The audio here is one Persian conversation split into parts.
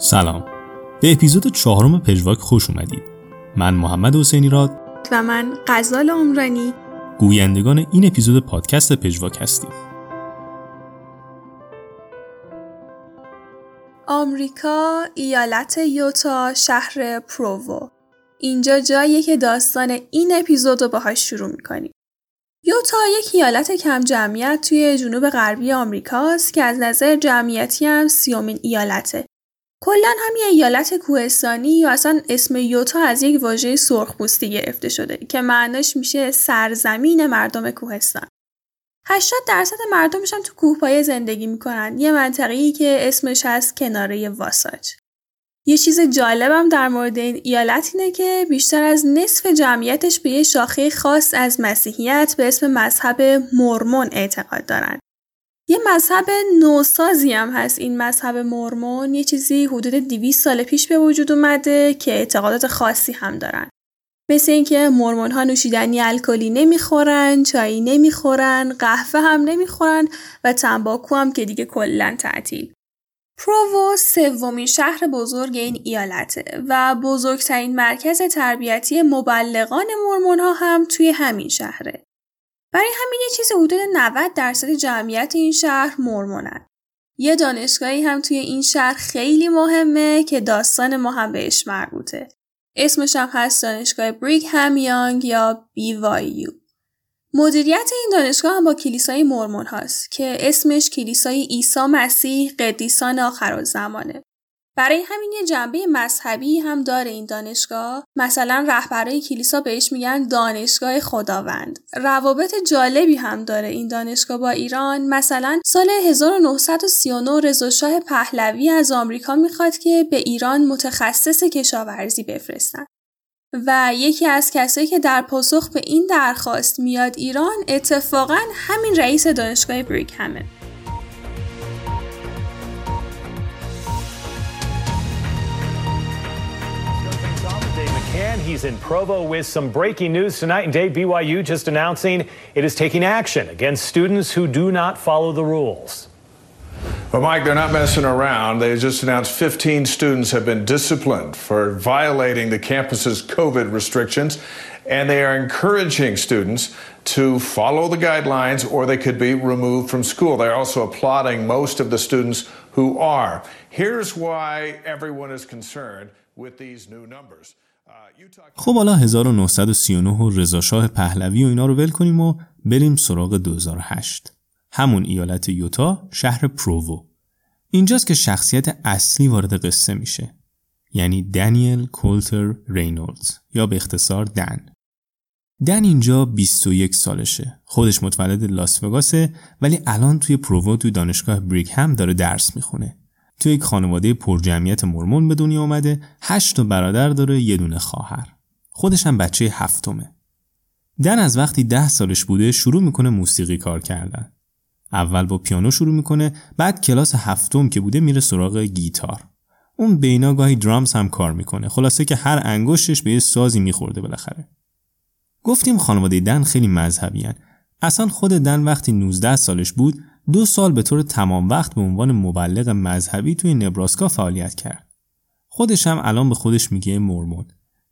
سلام، به اپیزود 4 پجواک خوش اومدید. من محمد حسینی راد و من غزال عمرانی گویندگان این اپیزود پادکست پجواک هستیم. آمریکا، ایالت یوتا، شهر پروو. اینجا جاییه که داستان این اپیزود رو باهاش شروع میکنیم. یوتا یک ایالت کم جمعیت توی جنوب غربی آمریکاست که از نظر جمعیتی هم 30مین ایالته. کلاً هم یه ایالت کوهستانی، یا اصلا اسم یوتا از یک واژه سرخپوستی گرفته شده که معناش میشه سرزمین مردم کوهستان. 80% مردمش هم تو کوهپایه زندگی میکنن، یه منطقه‌ای که اسمش از کناره واساج. یه چیز جالبم در مورد این ایالت اینه که بیشتر از نصف جمعیتش به یه شاخه خاص از مسیحیت به اسم مذهب مورمون اعتقاد دارن. یه مذهب نوسازی هم هست. این مذهب مورمون یه چیزی حدود 200 سال پیش به وجود اومده که اعتقادات خاصی هم دارن. مثل اینکه مورمون ها نوشیدنی الکلی نمیخورن، چای نمیخورن، قهوه هم نمیخورن و تنباکو هم که دیگه کلاً تعطیل. پروو 3مین شهر بزرگ این ایالته و بزرگترین مرکز تربیتی مبلغان مورمون ها هم توی همین شهره. برای همین یه چیز حدود 90% جمعیت این شهر مورمونن. یه دانشگاهی هم توی این شهر خیلی مهمه که داستان ما هم بهش مربوطه. اسمش هم هست دانشگاه بریگهام یانگ یا BYU. مدیریت این دانشگاه هم با کلیسای مورمون هاست که اسمش کلیسای عیسی مسیح قدیسان آخرالزمانه. برای همین یه جنبه مذهبی هم داره این دانشگاه. مثلا رهبرای کلیسا بهش میگن دانشگاه خداوند. روابط جالبی هم داره این دانشگاه با ایران. مثلا سال 1939 رضاشاه پهلوی از آمریکا میخواد که به ایران متخصص کشاورزی بفرستن و یکی از کسایی که در پاسخ به این درخواست میاد ایران اتفاقاً همین رئیس دانشگاه بریگهامه. And he's in Provo with some breaking news tonight. And Dave, BYU just announcing it is taking action against students who do not follow the rules. Well, Mike, they're not messing around. They just announced 15 students have been disciplined for violating the campus's COVID restrictions. And they are encouraging students to follow the guidelines or they could be removed from school. They're also applauding most of the students who are. Here's why everyone is concerned with these new numbers. خب حالا 1939 و رضاشاه پهلوی و اینا رو ول کنیم و بریم سراغ 2008. همون ایالت یوتا، شهر پروو. اینجاست که شخصیت اصلی وارد قصه میشه، یعنی دانیل کولتر رینولدز یا به اختصار دن. اینجا 21 سالشه. خودش متولد لاس وگاسه ولی الان توی پروو توی دانشگاه بریگهام داره درس میخونه. توی یک خانواده پرجمعیت مورمون به دنیا اومده، 8 برادر داره، یه دونه خواهر. خودش هم بچه 7مه. دن از وقتی 10 سالش بوده شروع میکنه موسیقی کار کردن. اول با پیانو شروع میکنه، بعد کلاس 7 که بوده میره سراغ گیتار. اون بیناگاهی درامز هم کار میکنه. خلاصه که هر انگشتش به یه سازی میخورده بالاخره. گفتیم خانواده دن خیلی مذهبیان. اصلا خود دن وقتی 19 سالش بود 2 سال به طور تمام وقت به عنوان مبلغ مذهبی توی نبراسکا فعالیت کرد. خودش هم الان به خودش میگه مورمون.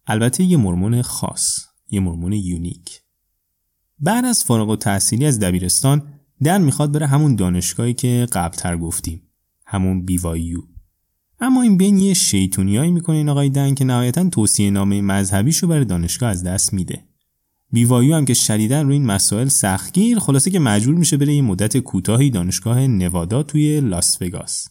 البته یه مورمون خاص، یه مورمون یونیک. بعد از فارغ التحصیلی از دبیرستان، دن میخواد بره همون دانشگاهی که قبلتر گفتیم، همون BYU. اما این بین یه شیطونیایی میکنه این آقای دن که نهایتاً توصیه نامه مذهبیشو برای دانشگاه از دست میده. BYU هم که شدیداً روی این مسائل سختگیر، خلاصه که مجبور میشه بره یه مدت کوتاهی دانشگاه نوادا توی لاس وگاس.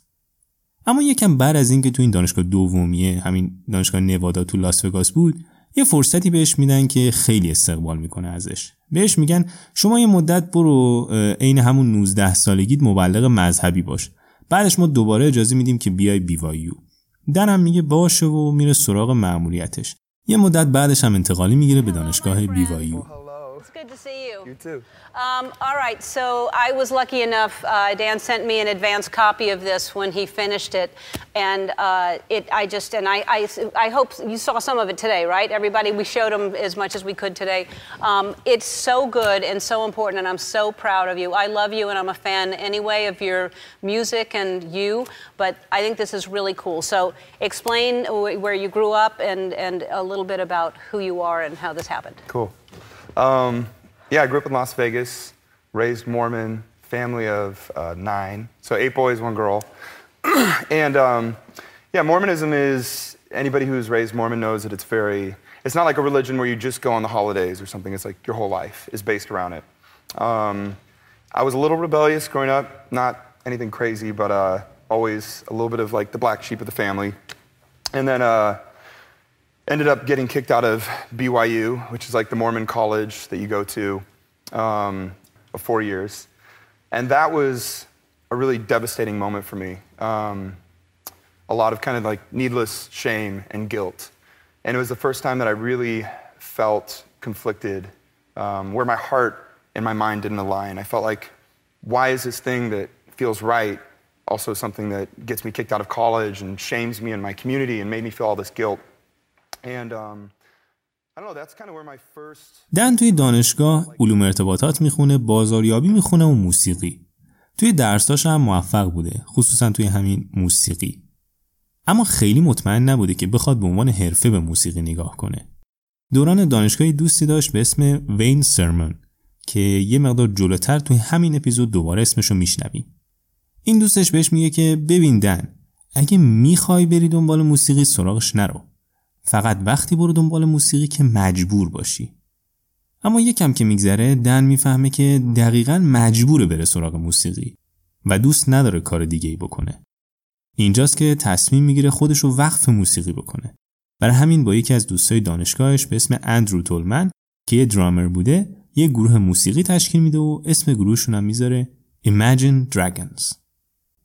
اما یکم بعد از این که توی این دانشگاه دومیه، همین دانشگاه نوادا تو لاس وگاس بود، یه فرصتی بهش میدن که خیلی استقبال میکنه ازش. بهش میگن شما یه مدت برو عین همون 19 سالگیت مبلغ مذهبی باش. بعدش ما دوباره اجازه میدیم که بیای BYU. دن هم میگه باشه و میره سراغ مأموریتش. یه مدت بعدش هم انتقالی میگیره به دانشگاه BYU. good to see you. You too. All right, so I was lucky enough, Dan sent me an advance copy of this when he finished it, and I hope you saw some of it today, right? Everybody, we showed them as much as we could today. It's so good and so important, and I'm so proud of you. I love you, and I'm a fan anyway of your music and you, but I think this is really cool. So explain where you grew up and a little bit about who you are and how this happened. Cool. Yeah, I grew up in Las Vegas, raised Mormon, family of 9, so 8 boys, 1 girl. And yeah, Mormonism is, anybody who's raised Mormon knows that it's very, it's not like a religion where you just go on the holidays or something. It's like your whole life is based around it. I was a little rebellious growing up, not anything crazy, but always a little bit of like the black sheep of the family. And then ended up getting kicked out of BYU, which is like the Mormon college that you go to for 4 years. And that was a really devastating moment for me. A lot of kind of like needless shame and guilt. And it was the first time that I really felt conflicted, where my heart and my mind didn't align. I felt like, why is this thing that feels right also something that gets me kicked out of college and shames me in my community and made me feel all this guilt? And I don't know, that's kind of where my first... دن توی دانشگاه علوم ارتباطات میخونه، بازاریابی میخونه و موسیقی. توی درساش هم موفق بوده، خصوصا توی همین موسیقی. اما خیلی مطمئن نبوده که بخواد به عنوان حرفه به موسیقی نگاه کنه. دوران دانشگاهی دوستی داشت به اسم وین سرمن که یه مقدار جلوتر توی همین اپیزود دوباره اسمشو میشنویم. این دوستش بهش میگه که ببین دن، اگه میخوای بری دنبال موسیقی سراغش نرو. فقط وقتی برو دنبال موسیقی که مجبور باشی. اما یکم که میگذره دن میفهمه که دقیقاً مجبوره بره سراغ موسیقی و دوست نداره کار دیگه‌ای بکنه. اینجاست که تصمیم میگیره خودشو وقف موسیقی بکنه. برای همین با یکی از دوستای دانشگاهش به اسم اندرو تولمن که یه درامر بوده، یه گروه موسیقی تشکیل میده و اسم گروهشون هم میذاره Imagine Dragons.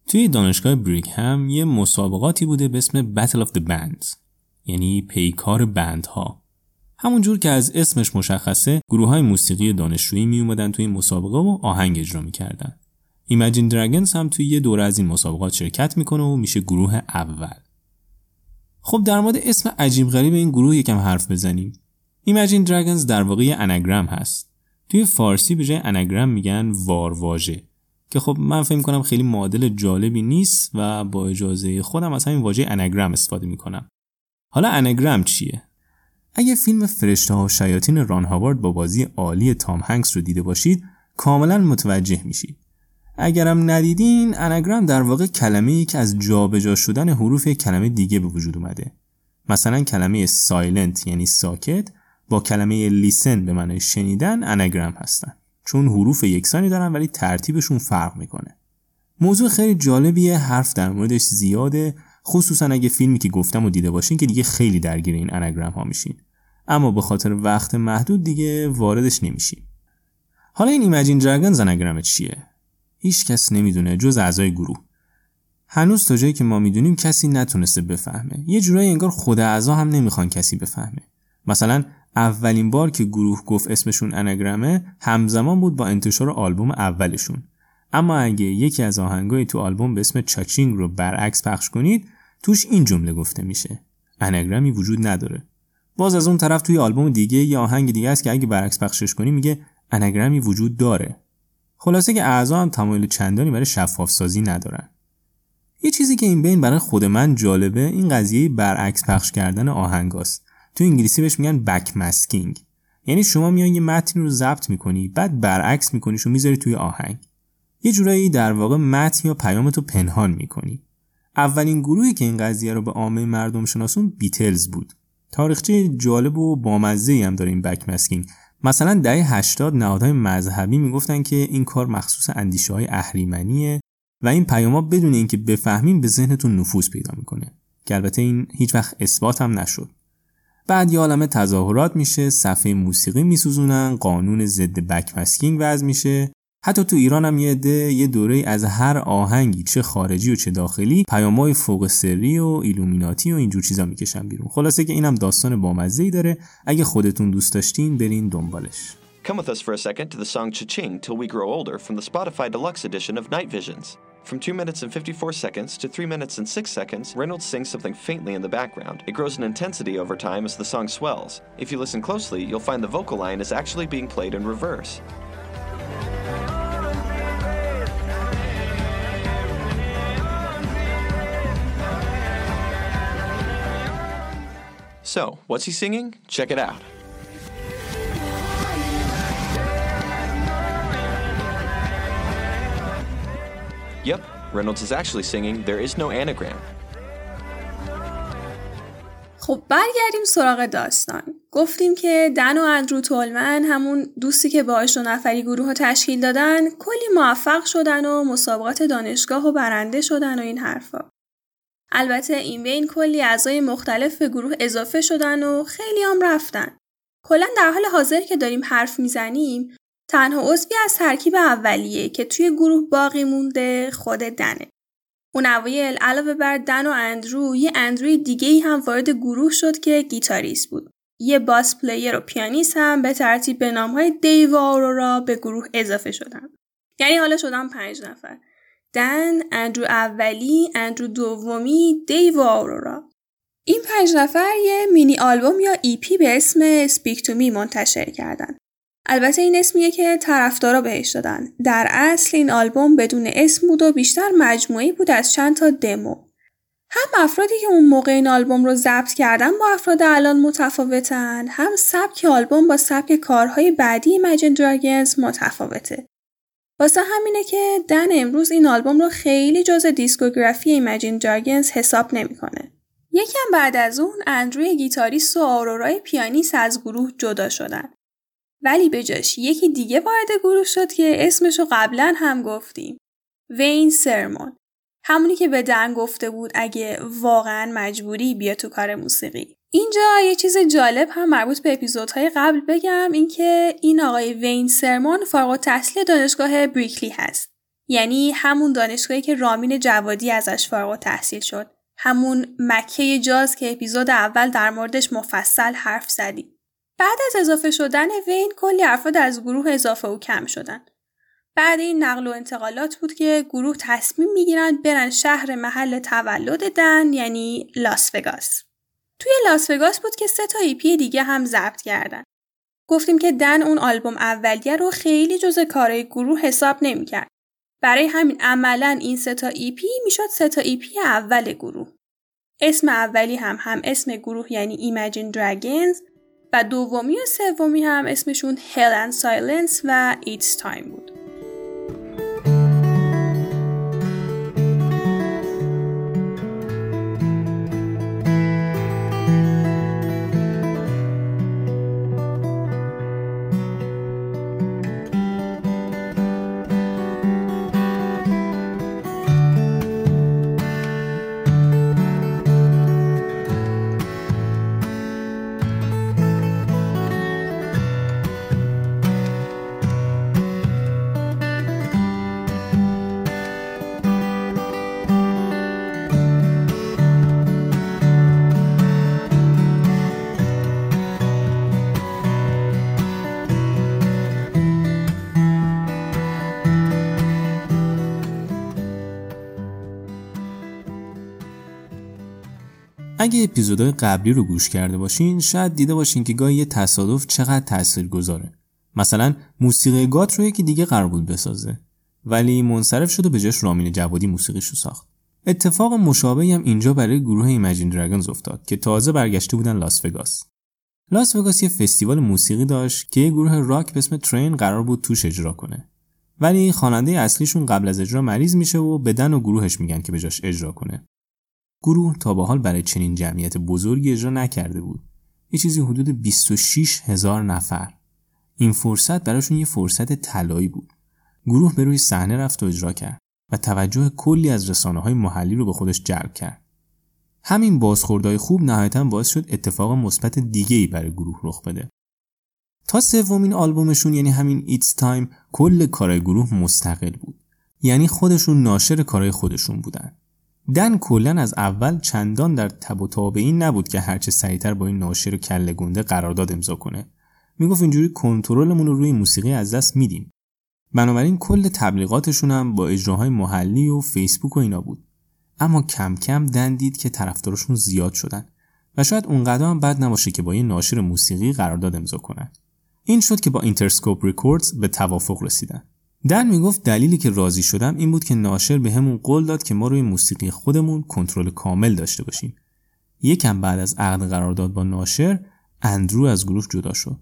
توی دانشگاه بریگهام یه مسابقاتی بوده به اسم Battle of the Bands. یعنی پیکار بندها. همونجور که از اسمش مشخصه، گروه‌های موسیقی دانشجویی میومدن توی این مسابقه و آهنگ اجرا می‌کردن. ایمیجین دراگونز هم توی یه دوره از این مسابقات شرکت میکنه و میشه گروه اول. خب در مورد اسم عجیب غریب این گروه یکم حرف بزنیم. ایمیجین دراگونز در واقع یه اناگرام هست. توی فارسی به جای اناگرام میگن وارواژه که خب من فکر می‌کنم خیلی معادل جالبی نیست و با اجازه خودم از همین واژه اناگرام استفاده می‌کنم. حالا اناگرام چیه؟ اگه فیلم فرشته‌ها و شیاطین ران هاوارد با بازی عالی تام هنکس رو دیده باشید، کاملا متوجه میشید. اگرم ندیدین، اناگرام در واقع کلمه‌ای که از جابجا شدن حروف یک کلمه دیگه به وجود اومده. مثلا کلمه سایلنت یعنی ساکت با کلمه لیسن به معنی شنیدن اناگرام هستن. چون حروف یکسانی دارن ولی ترتیبشون فرق میکنه. موضوع خیلی جالبیه، حرف در موردش زیاده. خصوصا اگه فیلمی که گفتم رو دیده باشین که دیگه خیلی درگیر این اناگرام ها میشین، اما به خاطر وقت محدود دیگه واردش نمیشین. حالا این ایمیجین دراگونز اناگرام چیه؟ هیچ کس نمیدونه جز اعضای گروه. هنوز تا جایی که ما میدونیم کسی نتونسته بفهمه. یه جورایی انگار خود اعضا هم نمیخوان کسی بفهمه. مثلا اولین بار که گروه گفت اسمشون اناگرامه، همزمان بود با انتشار آلبوم اولشون. اما اگه یکی از آهنگای تو آلبوم به اسم چاچینگ رو برعکس پخش کنید، توش این جمله گفته میشه: اناگرامی وجود نداره. باز از اون طرف توی آلبوم دیگه یا آهنگ دیگه است که اگه برعکس پخشش کنی میگه اناگرامی وجود داره. خلاصه که اعضا هم تمایل چندانی برای شفاف سازی ندارن. یه چیزی که این بین برای خود من جالبه، این قضیه برعکس پخش کردن آهنگاست. تو انگلیسی بهش میگن بک ماسکینگ. یعنی شما میای یه متن رو ضبط می‌کنی، بعد برعکس می‌کنیش و می‌ذاری توی آهنگ. یه جورایی در واقع متن یا پیامتو پنهان میکنی. اولین گروهی که این قضیه رو به عامه مردم شناسون بیتلز بود. تاریخچه جالب و بامزه‌ای هم داره این بک ماسکینگ. مثلا دهه 80 نهادهای مذهبی میگفتن که این کار مخصوص اندیشه‌های اهریمنیه و این پیاما بدون اینکه بفهمیم به ذهنتون نفوذ پیدا میکنه. که البته این هیچ وقت اثبات هم نشد. بعد یه عالمه تظاهرات میشه، صفحه موسیقی میسوزونن، قانون ضد بک ماسکینگ وضع میشه. حتی تو ایران هم یه دوره از هر آهنگی چه خارجی و چه داخلی پیام‌های فوق سری و ایلومیناتی و اینجور چیزا میکشن بیرون. خلاصه که اینم داستان بامزه‌ای داره، اگه خودتون دوست داشتین برین دنبالش. Come with us for a second to the song Cha-Ching Till We Grow Older from the Spotify Deluxe Edition of Night Visions. From 2 minutes and 54 seconds to 3 minutes and 6 seconds, Reynolds sings something faintly in the background. It grows in intensity over time as the song swells. If you listen closely, you'll find the vocal line is actually being played in reverse. So, what's he singing? Check it out. Yep, Reynolds is actually singing There is no anagram. خب برگردیم سراغ داستان. گفتیم که دن و اندرو تولمن، همون دوستی که باهاش دو نفری گروه رو تشکیل دادن، کلی موفق شدن و مسابقات دانشگاه رو برنده شدن و این حرفا. البته این بین کلی اعضای مختلف به گروه اضافه شدن و خیلی هم رفتن. کلا در حال حاضر که داریم حرف میزنیم، تنها عضوی از ترکیب اولیه که توی گروه باقی مونده خود دنه. اون اوایل علاوه بر دن و اندرو، یه اندروی دیگه‌ای هم وارد گروه شد که گیتاریست بود. یه باس پلیر و پیانیست هم به ترتیب به نام‌های دیو و آرورا به گروه اضافه شدن. یعنی حالا شدن 5 نفر. دن، اندرو اولی، اندرو دومی، دیو و آرورا. این 5 نفر یه مینی آلبوم یا EP به اسم Speak to Me منتشر کردن. البته این اسمیه که طرفدارا بهش دادن. در اصل این آلبوم بدون اسم بود و بیشتر مجموعی بود از چند تا دمو. هم افرادی که اون موقع این آلبوم رو ضبط کردن با افراد الان متفاوتن، هم سبک آلبوم با سبک کارهای بعدی Imagine Dragons متفاوته. واسه همینه که دن امروز این آلبوم رو خیلی جزء دیسکوگرافی Imagine Dragons حساب نمی‌کنه. یکم بعد از اون اندروی گیتاریست و آرورای پیانیست از گروه جدا شدن. ولی به جاش یکی دیگه وارد گروه شد که اسمشو قبلا هم گفتیم. وین سرمن. همونی که به دن گفته بود اگه واقعا مجبوری بیا تو کار موسیقی. اینجا یه چیز جالب هم مربوط به اپیزودهای قبل بگم، این که این آقای وین سرمن فارغ التحصیل دانشگاه برکلی هست. یعنی همون دانشگاهی که رامین جوادی ازش فارغ التحصیل شد. همون مکه جاز که اپیزود اول در موردش مفصل حرف زدیم. بعد از اضافه شدن وین کلی افراد از گروه اضافه و کم شدن. بعد این نقل و انتقالات بود که گروه تصمیم میگیرن برن شهر محل تولد دن، یعنی لاس وگاس. توی لاس وگاس بود که 3 تا ایپی دیگه هم ضبط کردن. گفتیم که دن اون آلبوم اولیه رو خیلی جزء کارهای گروه حساب نمی‌کرد. برای همین عملاً این 3 تا ایپی میشد 3 تا ایپی اول گروه. اسم اولی هم اسم گروه یعنی Imagine Dragons و دومی و سومی هم اسمشون Hell and Silence و It's Time بود. اگه اپیزودهای قبلی رو گوش کرده باشین شاید دیده باشین که گاهی یه تصادف چقدر تاثیرگذاره. مثلا موسیقی گات رو یکی دیگه قرار بود بسازه ولی منصرف شد و به جاش رامین جوادی موسیقیش رو ساخت. اتفاق مشابهی هم اینجا برای گروه Imagine Dragons افتاد که تازه برگشته بودن لاس وگاس. لاس وگاس یه فستیوال موسیقی داشت که یه گروه راک به اسم ترن قرار بود توش اجرا کنه. ولی خواننده اصلیشون قبل از اجرا مریض میشه و به دن و گروهش میگن که به جاش اجرا کنه. گروه تا به حال برای چنین جمعیت بزرگی اجرا نکرده بود. یه چیزی حدود 26,000 نفر. این فرصت براشون یه فرصت طلایی بود. گروه به روی صحنه رفت و اجرا کرد و توجه کلی از رسانه‌های محلی رو به خودش جلب کرد. همین بازخوردهای خوب نهایتاً باعث شد اتفاق مثبت دیگه‌ای برای گروه رخ بده. تا سومین آلبومشون یعنی همین It's Time کل کارهای گروه مستقل بود. یعنی خودشون ناشر کارهای خودشون بودن. دن کلن از اول چندان در تب و تاب این نبود که هرچه سریعتر با این ناشر و کله گنده قرارداد امضا کنه میگفت اینجوری کنترلمون رو روی موسیقی از دست میدیم. بنابراین کل تبلیغاتشون هم با اجراهای محلی و فیسبوک و اینا بود. اما کم کم دندید که طرفداراشون زیاد شدن و شاید اونقدر هم بد نباشه که با یه ناشر موسیقی قرارداد امضا کنن. این شد که با اینتر اسکوپ رکوردز به توافق رسیدن. دن میگفت دلیلی که راضی شدم این بود که ناشر بهمون قول داد که ما روی موسیقی خودمون کنترل کامل داشته باشیم. یکم بعد از عقد قرارداد با ناشر، اندرو از گروه جدا شد.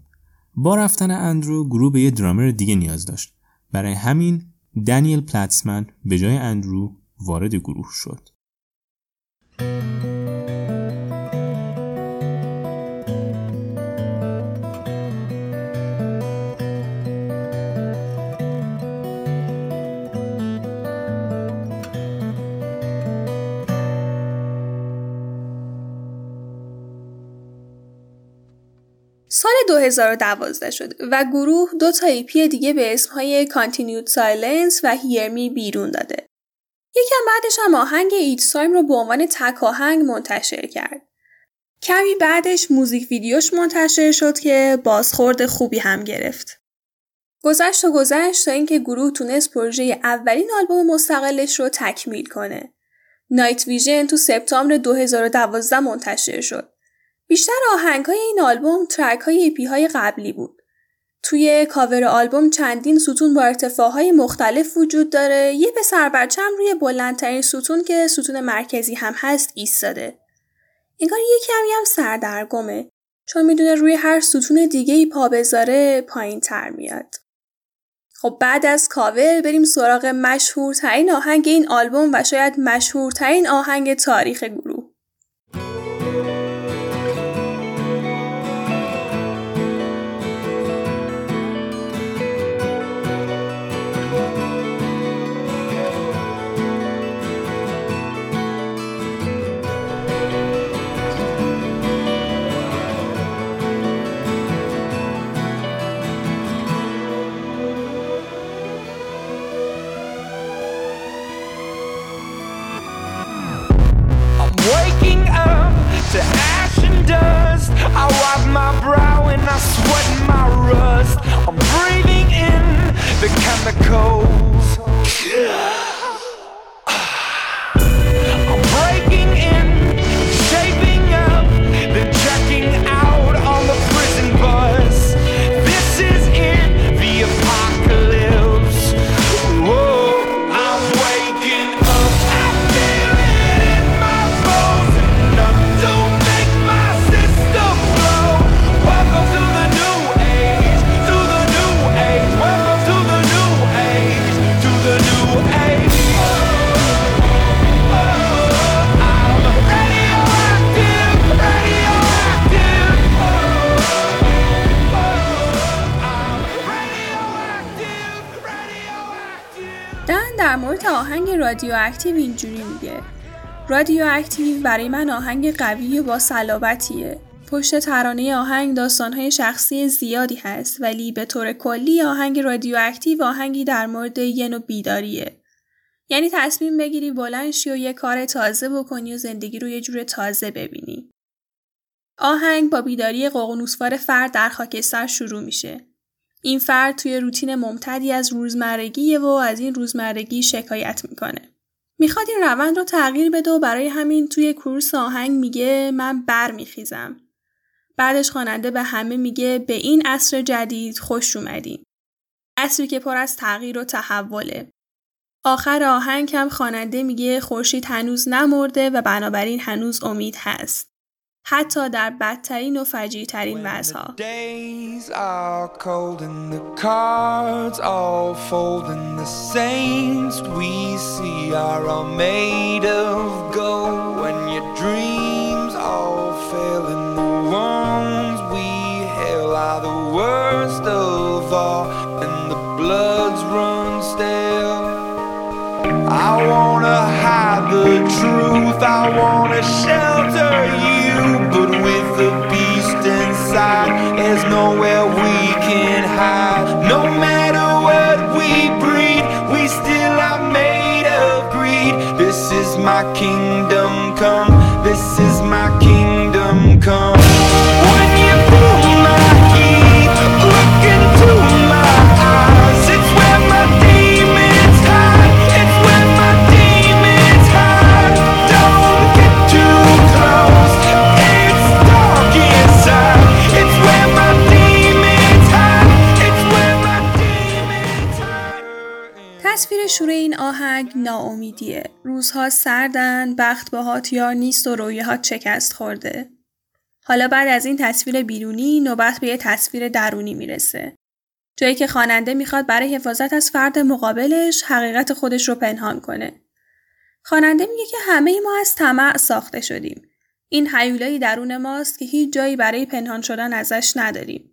با رفتن اندرو، گروه به یه درامر دیگه نیاز داشت. برای همین دانیل پلاتسمن به جای اندرو وارد گروه شد. سال 2012 شد و گروه 2 تا ایپی دیگه به اسمهای Continued Silence و Hear Me بیرون داده. یکم بعدش هم آهنگ It's Time رو به عنوان تک آهنگ منتشر کرد. کمی بعدش موزیک ویدیوش منتشر شد که بازخورد خوبی هم گرفت. گذشت تا اینکه گروه تونست پروژه اولین آلبوم مستقلش رو تکمیل کنه. نایت ویژن تو سپتامبر 2012 منتشر شد. بیشتر آهنگ‌های این آلبوم ترک‌های ایپی‌های قبلی بود. توی کاور آلبوم چندین ستون با ارتفاع‌های مختلف وجود داره. یه پسر بچه‌م روی بلندترین ستون که ستون مرکزی هم هست ایستاده. انگار یه کمی هم سردرگمه. چون میدونه روی هر ستون دیگه‌ای پا بذاره پایین‌تر میاد. خب بعد از کاور بریم سراغ مشهورترین آهنگ این آلبوم و شاید مشهورترین آهنگ تاریخ گروه. رادیو اکتیو اینجوری میگه: رادیو اکتیو برای من آهنگ قوی و با صلابتیه. پشت ترانه آهنگ داستانهای شخصی زیادی هست، ولی به طور کلی آهنگ رادیو اکتیو آهنگی در مورد یه نوع بیداریه. یعنی تصمیم بگیری بلند شی و یه کار تازه بکنی و زندگی رو یه جور تازه ببینی. آهنگ با بیداری ققنوسوار فرد در خاکستر شروع میشه. این فرد توی روتین ممتدی از روزمرگیه و از این روزمرگی شکایت میکنه. میخواد این روند رو تغییر بده و برای همین توی کورس آهنگ میگه من بر میخیزم. بعدش خواننده به همه میگه به این عصر جدید خوش اومدین. عصری که پر از تغییر و تحوله. آخر آهنگ هم خواننده میگه خورشید هنوز نمرده و بنابراین هنوز امید هست. حتی در بدترین و فجیع‌ترین وضع‌ها. I wanna hide the truth, I wanna shelter you, but with the beast inside, there's nowhere we can hide. No matter what we breed, we still are made of greed. This is my kingdom come, this is my kingdom come. When you pull my key ناامیدیه. روزها سردن، بخت باهات یا نیست و رویاهات شکست خورده. حالا بعد از این تصویر بیرونی نوبت به یه تصویر درونی میرسه. جایی که خواننده میخواد برای حفاظت از فرد مقابلش حقیقت خودش رو پنهان کنه. خواننده میگه که همه ما از طمع ساخته شدیم. این هیولای درون ماست که هیچ جایی برای پنهان شدن ازش نداریم.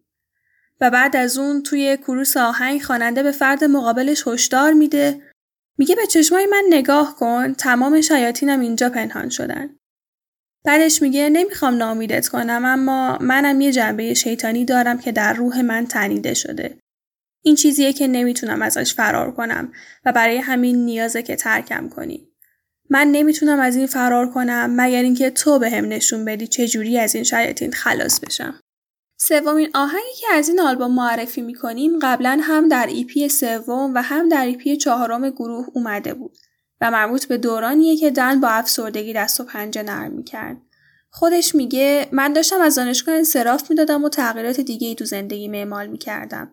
و بعد از اون توی کوروس آهنگ خواننده به فرد مقابلش هشدار میده. میگه به چشمای من نگاه کن، تمام شیاطینم اینجا پنهان شدن. بعدش میگه نمیخوام ناامیدت کنم، اما منم یه جنبه شیطانی دارم که در روح من تنیده شده. این چیزیه که نمیتونم ازش فرار کنم و برای همین نیازه که ترکم کنی. من نمیتونم از این فرار کنم مگر اینکه تو بهم نشون بدی چجوری از این شیاطین خلاص بشم. سومین آهنگی که از این آلبوم معرفی میکنیم قبلا هم در ایپی سوم و هم در ایپی چهارم گروه اومده بود و مربوط به دورانیه که دن با افسردگی دست و پنجه نرم میکرد. خودش میگه من داشتم از دانشگاه انصراف میدادم و تغییرات دیگه‌ای تو زندگیم اعمال میکردم.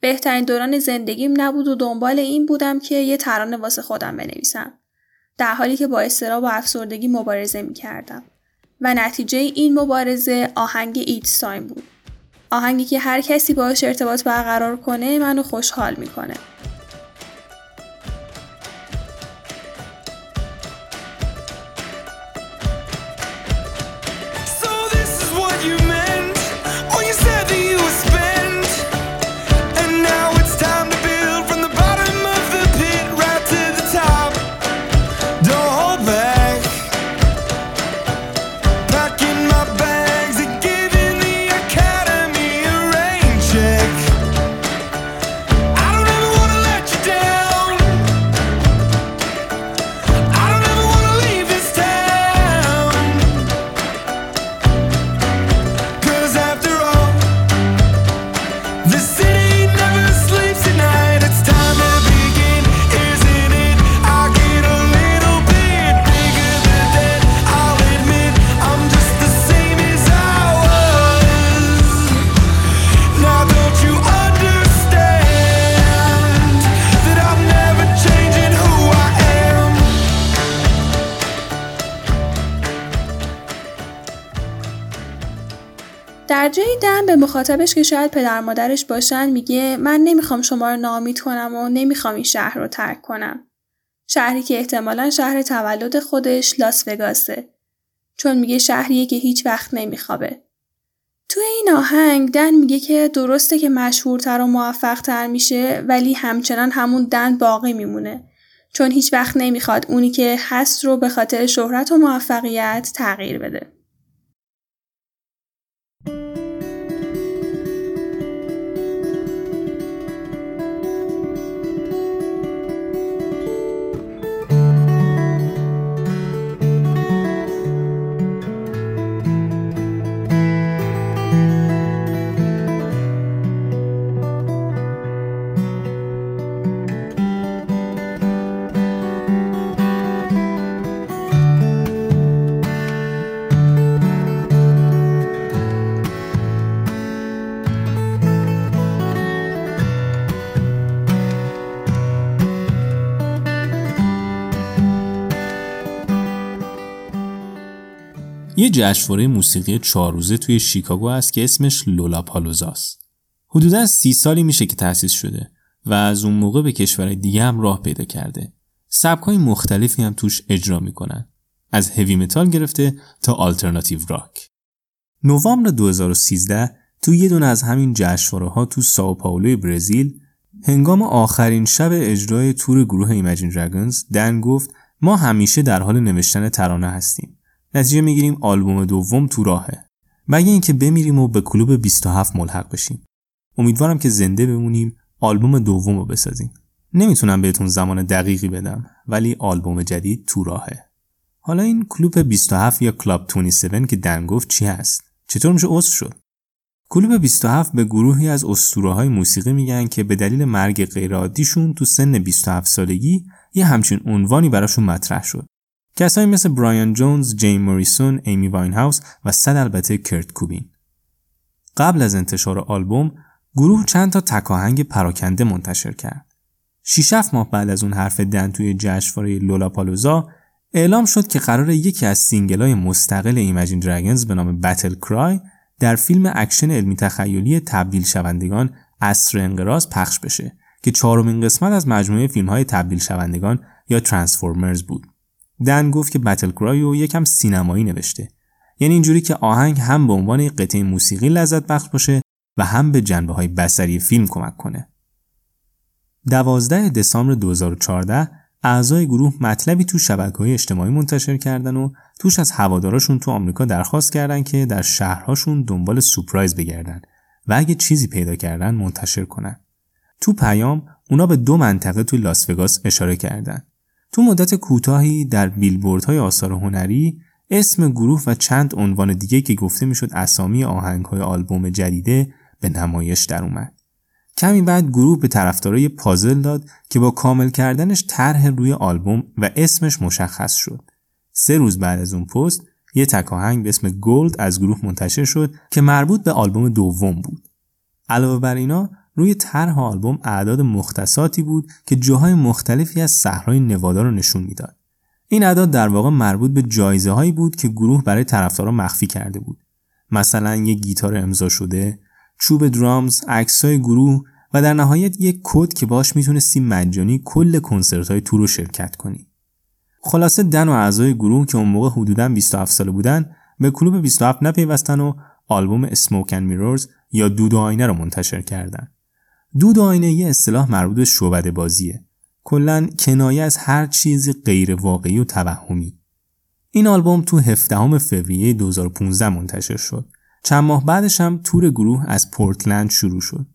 بهترین دوران زندگیم نبود و دنبال این بودم که یه ترانه واسه خودم بنویسم، در حالی که با اضطراب و افسردگی مبارزه میکردم و نتیجه این مبارزه آهنگ It's Time بود. آهنگی که هر کسی باهاش ارتباط برقرار کنه منو خوشحال میکنه. مخاطبش که شاید پدر مادرش باشن میگه من نمیخوام شما رو ناامید کنم و نمیخوام این شهر رو ترک کنم. شهری که احتمالاً شهر تولد خودش لاس وگاسه. چون میگه شهریه که هیچ وقت نمیخوابه. تو این آهنگ دن میگه که درسته که مشهورتر و موفقتر میشه ولی همچنان همون دن باقی میمونه. چون هیچ وقت نمیخواد اونی که هست رو به خاطر شهرت و موفقیت تغییر بده. یه جشنواره موسیقی 4 روزه توی شیکاگو هست که اسمش لولا پالوزا است. حدوداً 30 سالی میشه که تأسیس شده و از اون موقع به کشورهای دیگه هم راه پیدا کرده. سبک‌های مختلفی هم توش اجرا میکنن، از هوی متال گرفته تا آلترناتیو راک. نوامبر 2013 توی یه دونه از همین جشنواره‌ها تو سائو پائولو برزیل، هنگام آخرین شب اجرای تور گروه ایمجین دراگونز، دن گفت ما همیشه در حال نوشتن ترانه هستیم. نتیجه میگیریم آلبوم دوم تو راهه. مگه اینکه بمیریم و به کلوب 27 ملحق بشیم. امیدوارم که زنده بمونیم آلبوم دوم رو بسازیم. نمیتونم بهتون زمان دقیقی بدم ولی آلبوم جدید تو راهه. حالا این کلوب 27 یا کلاب 27 که دن گفت چی هست؟ چطور میشه عضو شد؟ کلوب 27 به گروهی از اسطوره‌های موسیقی میگن که به دلیل مرگ غیرعادیشون تو سن 27 سالگی یه همچین عنوانی براشون مطرح شد. کسایی مثل برایان جونز، جیم موریسون، ایمی واینهاوس و صد البته کرت کوبین. قبل از انتشار آلبوم، گروه چند تا تک آهنگ پراکنده منتشر کرد. 6-7 ماه بعد از اون حرف دن توی جشنواره لولا پالوزا اعلام شد که قراره یکی از سینگل‌های مستقل ایمجین دراگونز به نام بتل کرای در فیلم اکشن علمی تخیلی تبدیل شونندگان عصر انقراض پخش بشه که 4مین قسمت از مجموعه فیلم‌های تبدیل شونندگان یا ترانسفورمرز بود. دن گفت که بتل کرای رو یکم سینمایی نوشته، یعنی اینجوری که آهنگ هم به عنوان قطعه موسیقی لذت بخش باشه و هم به جنبه‌های بصری فیلم کمک کنه. 12 دسامبر 2014 اعضای گروه مطلبی تو شبکه‌های اجتماعی منتشر کردن و توش از هواداراشون تو آمریکا درخواست کردن که در شهرهاشون دنبال سورپرایز بگردن و اگه چیزی پیدا کردن منتشر کنن. تو پیام اونا به 2 منطقه تو لاس وگاس اشاره کردن. تو مدت کوتاهی در بیلبوردهای آثار هنری اسم گروه و چند عنوان دیگه که گفته میشد اسامی آهنگ‌های آلبوم جدیده به نمایش در اومد. کمی بعد گروه به طرفدارای پازل داد که با کامل کردنش طرح روی آلبوم و اسمش مشخص شد. 3 روز بعد از اون پست یه تک آهنگ به اسم گولد از گروه منتشر شد که مربوط به آلبوم 2 بود. علاوه بر اینا روی طرح آلبوم اعداد مختصاتی بود که جاهای مختلفی از صحرای نوادا رو نشون میداد. این اعداد در واقع مربوط به جایزه‌هایی بود که گروه برای طرفدارا مخفی کرده بود. مثلا یه گیتار امضا شده، چوب درامز، عکسای گروه و در نهایت یک کد که باهاش میتونستی مجانی کل کنسرت‌های تور رو شرکت کنی. خلاصه دن و اعضای گروه که اون موقع حدوداً 27 ساله بودن، به کلوب 27 نپیوستن و آلبوم Smoke and Mirrors یا دود و آینه رو منتشر کردن. دود و آینه یه اصطلاح مربوط به شعبده بازیه. کلاً کنایه از هر چیزی غیر واقعی و توهمی. این آلبوم تو 17 فوریه 2015 منتشر شد. چند ماه بعدش هم تور گروه از پورتلند شروع شد.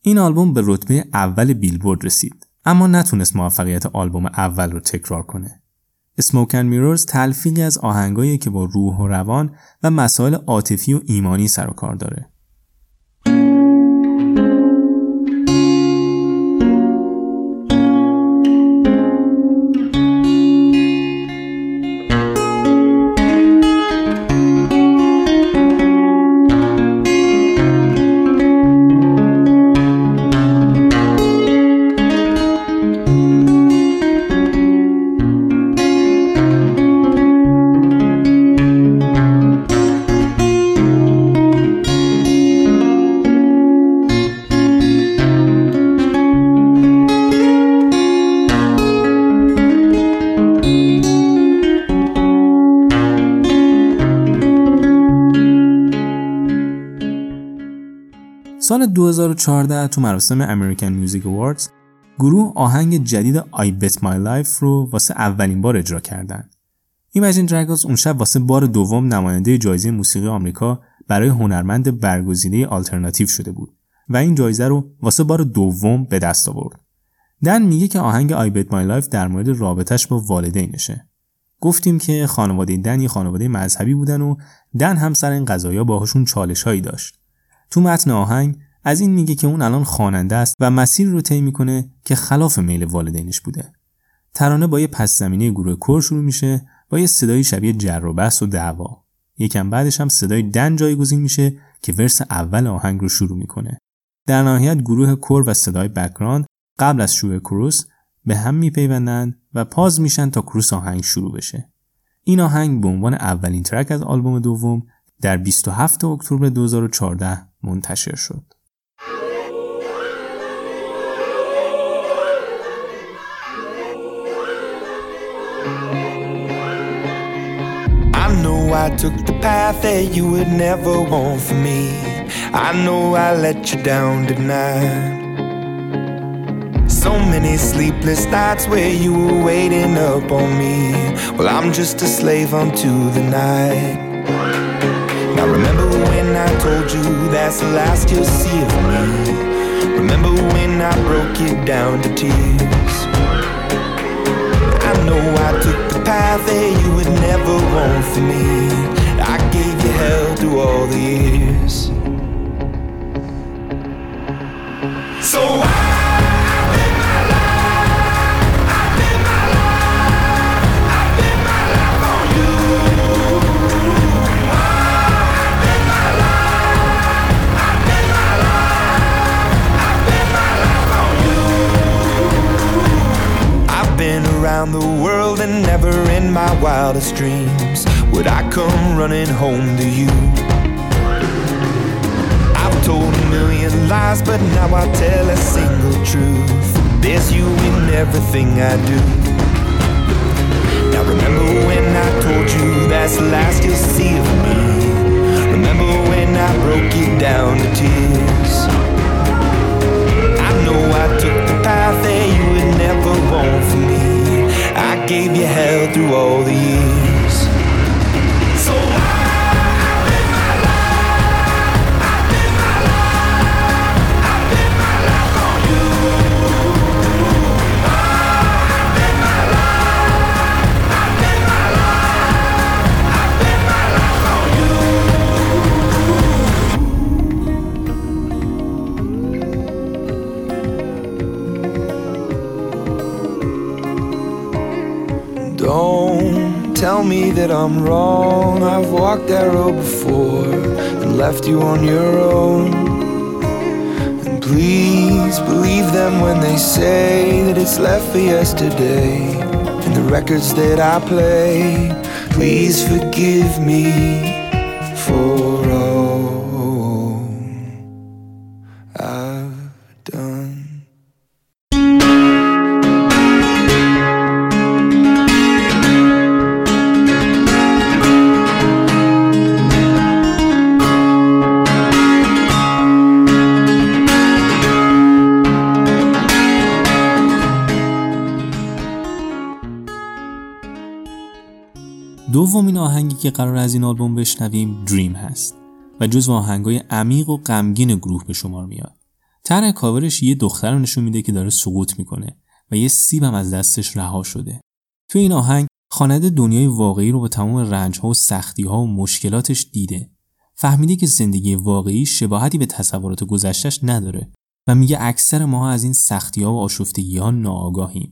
این آلبوم به رتبه اول بیلبورد رسید، اما نتونست موفقیت آلبوم اول رو تکرار کنه. Smoke and Mirrors تلفیقی از آهنگایی که با روح و روان و مسائل عاطفی و ایمانی سر و کار داره. سال 2014 تو مراسم امریکن میوزیک اواردز گروه آهنگ جدید I Bet My Life رو واسه اولین بار اجرا کردن. Imagine Dragons اون شب واسه بار دوم نماینده جایزه موسیقی آمریکا برای هنرمند برگزیده آلترناتیو شده بود و این جایزه رو واسه بار دوم به دست آورد. دن میگه که آهنگ I Bet My Life در مورد رابطه‌اش با والدینشه. گفتیم که خانواده دن یه خانواده مذهبی بودن و دن هم سر این قضایا باهاشون چالش‌هایی داشت. تو متن آهنگ از این میگه که اون الان خواننده است و مسیر رو طی میکنه که خلاف میل والدینش بوده. ترانه با یه پس زمینه گروه کور شروع میشه با یه صدای شبیه جر و بحث و دعوا. یکم بعدش هم صدای دن جایگزین میشه که ورس اول آهنگ رو شروع میکنه. در نهایت گروه کور و صدای بک‌گراند قبل از شروع کروس به هم میپیوندن و پاز میشن تا کروس آهنگ شروع بشه. این آهنگ به عنوان اولین ترک از آلبوم دوم در 27 اکتبر 2014 منتشر شد. I know I took the path that you would never want for me. I know I let you down tonight. So many sleepless nights where you were waiting up on me. Well, I'm just a slave unto the night. Now remember when I told you that's the last you'll see of me. Remember when I broke you down to tears. I know I took the path that you would never want for me. I gave you hell through all the years. So I bet my life, I bet my life, I bet my life on you. I bet my life, I bet my life, I bet my life on you. wildest dreams would I come running home to you. I've told a million lies, but now I tell a single truth. There's you in everything I do. Now remember when I told you that's the last you'll see of me. Remember when I broke you down to tears. I know I took the path that you would never want for me. I gave you hell through all the years. So I bet my life, I bet my life, I bet my life on you. I bet my life, I bet my life, I bet my life on you. Don't tell me that I'm wrong. I've walked that road before and left you on your own. And please believe them when they say that it's left for yesterday and the records that I play. Please forgive me for all I've done. دومین آهنگی که قرار از این آلبوم بشنویم دریم هست و جزو آهنگای عمیق و غمگین گروه به شمار میاد. طرح کاورش یه دختر رو نشون میده که داره سقوط میکنه و یه سیبم از دستش رها شده. توی این آهنگ خواننده دنیای واقعی رو با تمام رنج‌ها و سختی‌ها و مشکلاتش دیده. فهمیده که زندگی واقعی شباهتی به تصورات گذشته‌اش نداره و میگه اکثر ماها از این سختی‌ها و آشفتگی‌ها ناآگاهیم.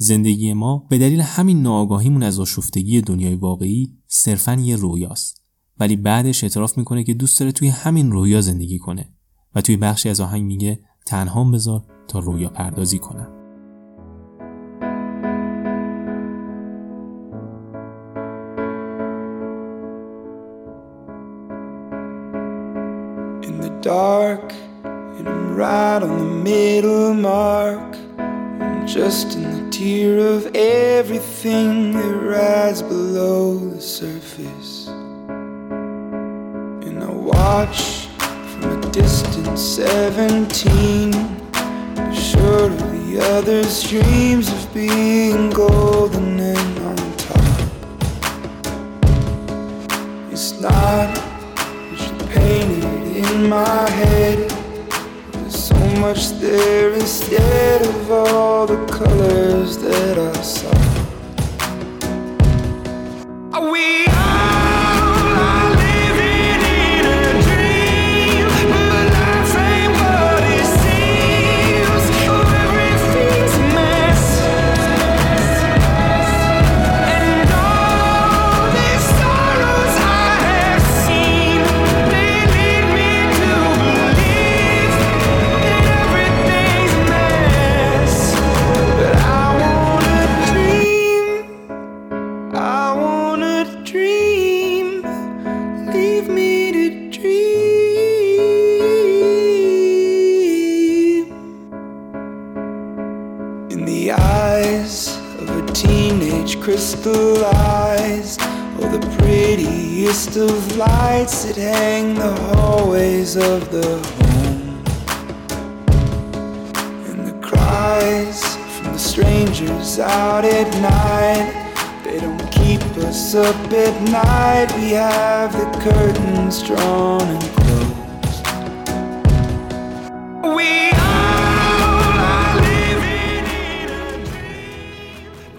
زندگی ما به دلیل همین ناآگاهیمون از آشفتگی دنیای واقعی صرفاً یه رویاست، ولی بعدش اعتراف میکنه که دوست داره توی همین رویا زندگی کنه و توی بخشی از آهنگ میگه تنهام بذار تا رویا پردازی کنم. In the dark and I'm right on the middle mark. I'm just in the tear of everything that rides below the surface. And I watch from a distant 17, but sure of the others' dreams of being golden and on top. It's not what you painted in my head. So much there instead of all the colors that I saw. Are we crystallized, oh the prettiest of lights that hang the hallways of the home, and the cries from the strangers out at night, they don't keep us up at night, we have the curtains drawn and closed.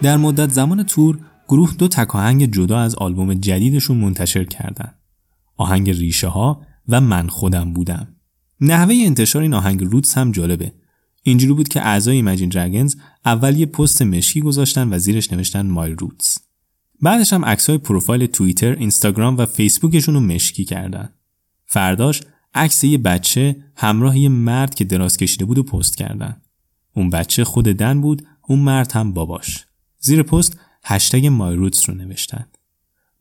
در مدت زمان تور گروه دو تک آهنگ جدا از آلبوم جدیدشون منتشر کردن. آهنگ ریشه ها و من خودم بودم. نحوه انتشار این آهنگ روتس هم جالبه. اینجوری بود که اعضای ایمجین دراگونز اول یه پست مشکی گذاشتن و زیرش نوشتن مای روتس. بعدش هم عکس‌های پروفایل توییتر، اینستاگرام و فیسبوکشون رو مشکی کردن. فرداش عکس یه بچه همراه یه مرد که دراز کشیده بود و پست کردن. اون بچه خود دن بود، اون مرد هم باباش. زیر پست هشتگ مای روتس رو نوشتن.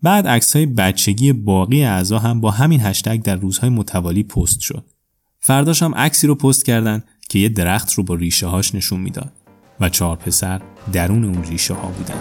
بعد عکس‌های بچگی باقی اعضا هم با همین هشتگ در روزهای متوالی پست شد. فرداش هم عکسی رو پست کردن که یه درخت رو با ریشه هاش نشون میداد و 4 پسر درون اون ریشه ها بودن.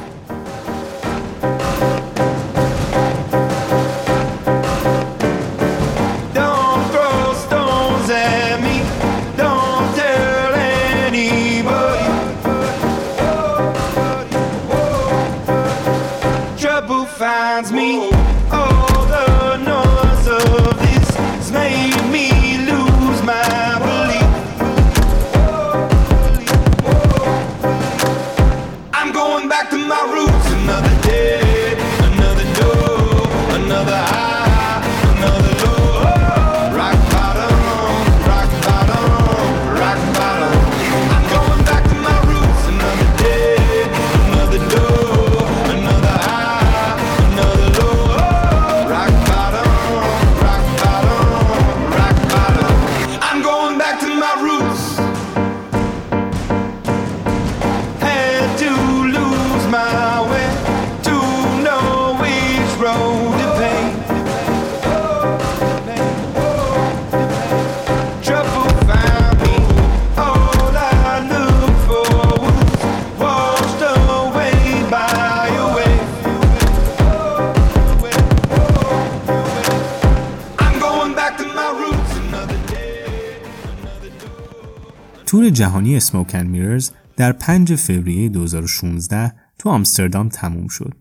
تور جهانی Smoke and Mirrors در 5 فوریه 2016 تو آمستردام تموم شد.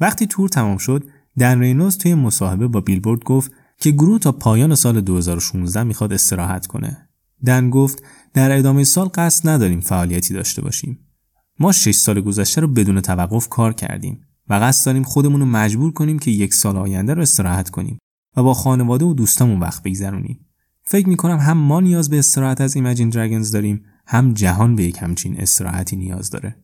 وقتی تور تمام شد، دن رینولدز توی مصاحبه با بیلبورد گفت که گروه تا پایان سال 2016 میخواد استراحت کنه. دن گفت در ادامه سال قصد نداریم فعالیتی داشته باشیم. ما 6 سال گذشته رو بدون توقف کار کردیم و قصد داریم خودمون رو مجبور کنیم که یک سال آینده رو استراحت کنیم و با خانواده و دوستامون وقت بگذرونیم. فکر میکنم هم ما نیاز به استراحت از Imagine Dragons داریم، هم جهان به یک همچین استراحتی نیاز داره.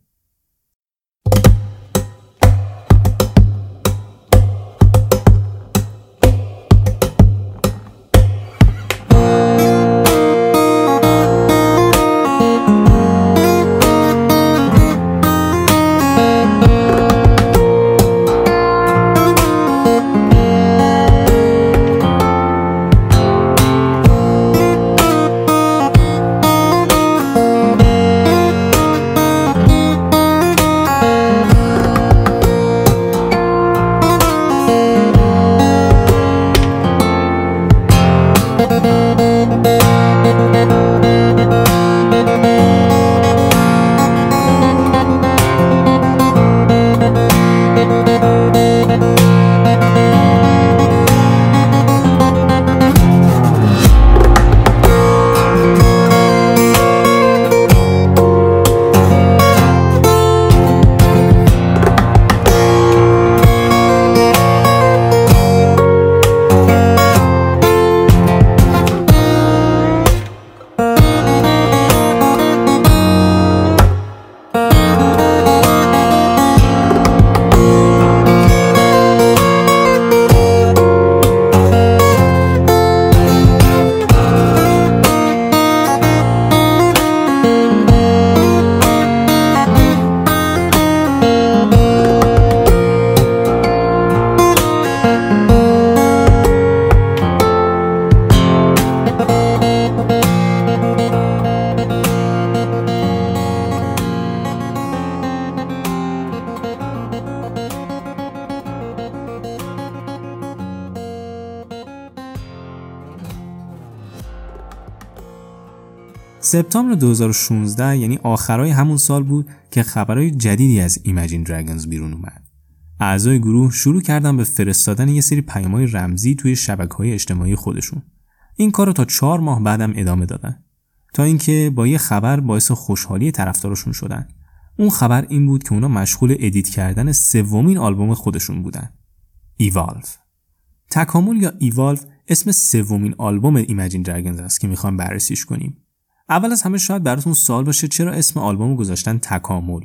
سپتامبر 2016 یعنی آخرای همون سال بود که خبرای جدیدی از Imagine Dragons بیرون اومد. اعضای گروه شروع کردن به فرستادن یه سری پیام‌های رمزی توی شبکه‌های اجتماعی خودشون. این کارو تا 4 ماه بعدم ادامه دادن تا اینکه با یه خبر باعث خوشحالی طرفداراشون شدن. اون خبر این بود که اونا مشغول ادیت کردن 3 آلبوم خودشون بودن. ایوالو. تکامل یا ایوالو اسم 3 آلبوم Imagine Dragons است که می‌خوام بررسیش کنیم. اول از همه شاید براتون سوال باشه چرا اسم آلبومو گذاشتن تکامل.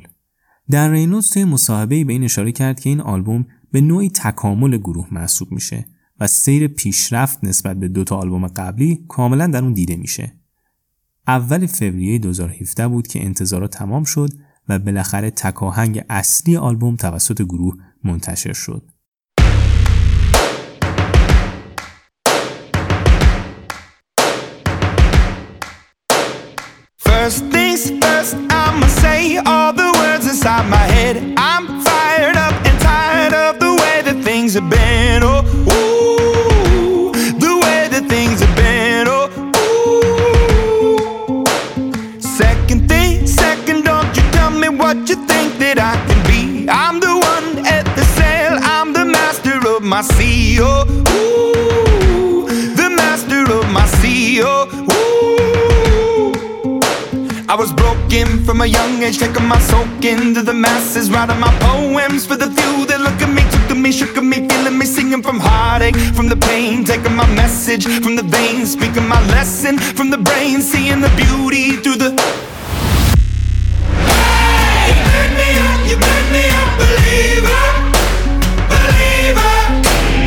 دن رینولدز توی مصاحبه‌ای به این اشاره کرد که این آلبوم به نوعی تکامل گروه محسوب میشه و سیر پیشرفت نسبت به 2 آلبوم قبلی کاملا در اون دیده میشه. اول فوریه 2017 بود که انتظارات تمام شد و بالاخره تکاهنگ اصلی آلبوم توسط گروه منتشر شد. First things first, I'ma say all the words inside my head. I'm fired up and tired of the way that things have been. Oh, ooh, the way that things have been. Oh, ooh. Second thing, second, don't you tell me what you think that I can be. I'm the one at the sail, I'm the master of my sea. Oh, ooh, the master of my sea. Oh, I was broken from a young age, taking my soak into the masses, writing my poems for the few that look at me, took to me, shook at me, feeling me, singing from heartache, from the pain, taking my message from the veins, speaking my lesson from the brain, seeing the beauty through the... Hey, you burn me up, believer, believer. Hey,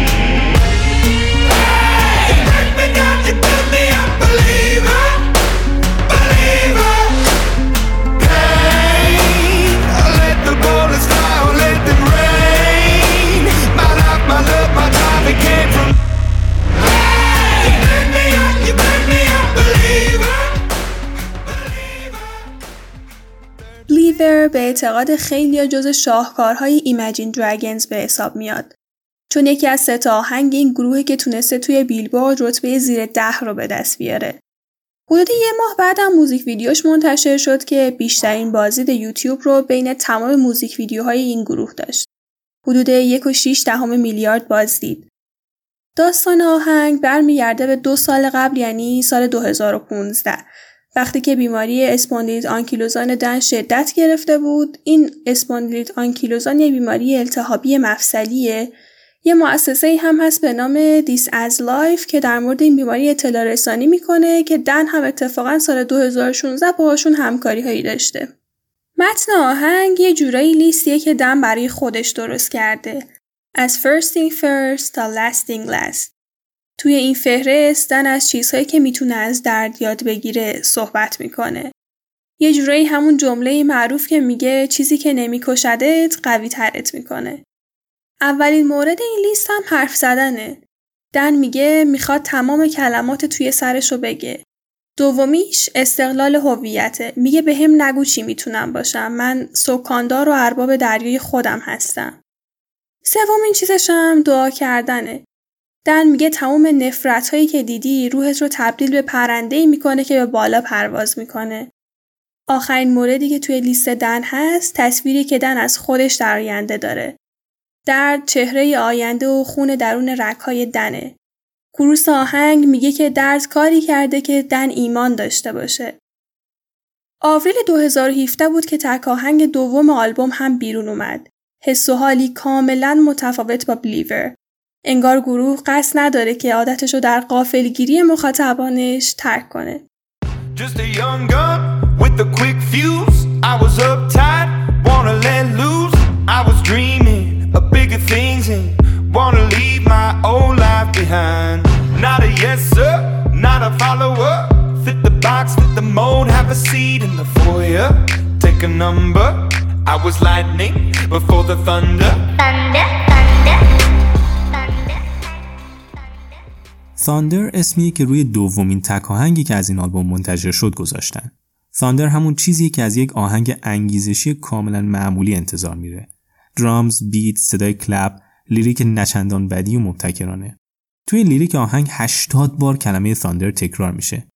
you burn me down, you burn me up, believer. لیور به اعتقاد خیلی جز شاهکارهای ایمجین دراگنز به حساب میاد، چون یکی از سه تا آهنگ این گروهی که تونسته توی بیلبورد رتبه زیر 10 رو به دست بیاره. حدود یه ماه بعدم موزیک ویدیوش منتشر شد که بیشترین بازدید یوتیوب رو بین تمام موزیک ویدیوهای این گروه داشت. حدود 1.6 میلیارد بازدید. داستان آهنگ برمیگرده به 2 سال قبل، یعنی سال 2015، وقتی که بیماری اسپاندیلیت آنکیلوزان دن شدت گرفته بود. این اسپاندیلیت آنکیلوزان یه بیماری التهابی مفصلیه. یه مؤسسه هم هست به نام دیس از لایف که در مورد این بیماری اطلاع رسانی میکنه که دن هم اتفاقا سال 2016 باهاشون همکاری هایی داشته. متن آهنگ یه جورایی لیستیه که دن برای خودش درست کرده، از first thing first تا last thing last. توی این فهرست دن از چیزهایی که میتونه از درد یاد بگیره صحبت میکنه. یه جورایی همون جمله معروف که میگه چیزی که نمیکشدت قوی ترت میکنه. اولین مورد این لیست هم حرف زدنه. دن میگه میخواد تمام کلمات توی سرشو بگه. دومیش استقلال هویته. میگه به هم نگو چی میتونم باشم. من سکاندار و ارباب دریای خودم هستم. سومین چیزش هم دعا کردنه. دن میگه تمام نفرت هایی که دیدی روحت رو تبدیل به پرنده‌ای میکنه که به بالا پرواز میکنه. آخرین موردی که توی لیست دن هست تصویری که دن از خودش در آینده داره. درد چهره آینده و خون درون رگ‌های دنه. کوروس آهنگ میگه که درد کاری کرده که دن ایمان داشته باشه. آوریل 2017 بود که تک آهنگ دوم آلبوم هم بیرون اومد. حس و حالی کاملا متفاوت با بلیور. انگار گروه قصد نداره که عادتشو در غافلگیری مخاطبانش ترک کنه. Just a young gun with a quick fuse. I was uptight, wanna let loose. I was dreaming of bigger things and wanna leave my old life behind. Not a yes sir, not a follower. Fit the box, fit the mold, have a seat in the foyer. Take a number. I was lightning before the thunder. Thunder اسمیه که روی دومین تک آهنگی که از این آلبوم منتشر شد گذاشتن. Thunder همون چیزیه که از یک آهنگ انگیزشی کاملا معمولی انتظار میره. درامز، بیت، صدای کلپ، لیریک نچندان بدی و مبتکرانه. توی لیریک آهنگ 80 بار کلمه Thunder تکرار میشه.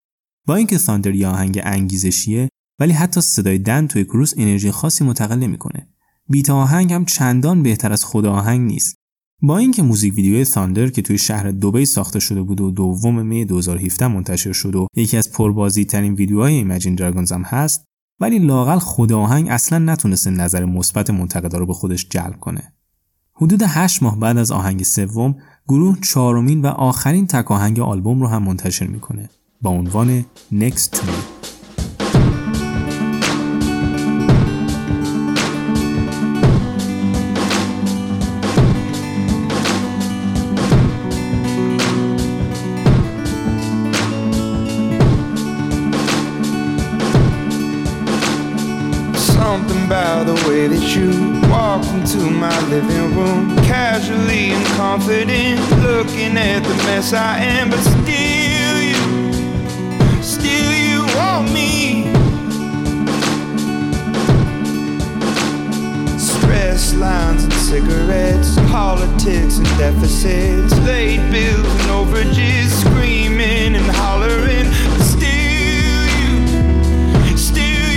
با اینکه Thunder یه آهنگ انگیزشیه، ولی حتی صدای دن توی کروس انرژی خاصی منتقل نمیکنه. بیت آهنگ هم چندان بهتر از خود آهنگ نیست. با اینکه موزیک ویدیوی Thunder که توی شهر دبی ساخته شده بود و 2 می 2017 منتشر شد و یکی از پربازدیدترین ویدیوهای ایمجین دراگونز هم هست، ولی لااقل خود آهنگ اصلا نتونست نظر مثبت منتقدا رو به خودش جلب کنه. حدود 8 ماه بعد از آهنگ سوم، گروه 4مین و آخرین تک آهنگ آلبوم رو هم منتشر میکنه با عنوان Next to Me. you walked into my living room, casually and confident, looking at the mess I am, but still you want me. Stress lines and cigarettes, politics and deficits, late bills and overages, screaming and hollering, but still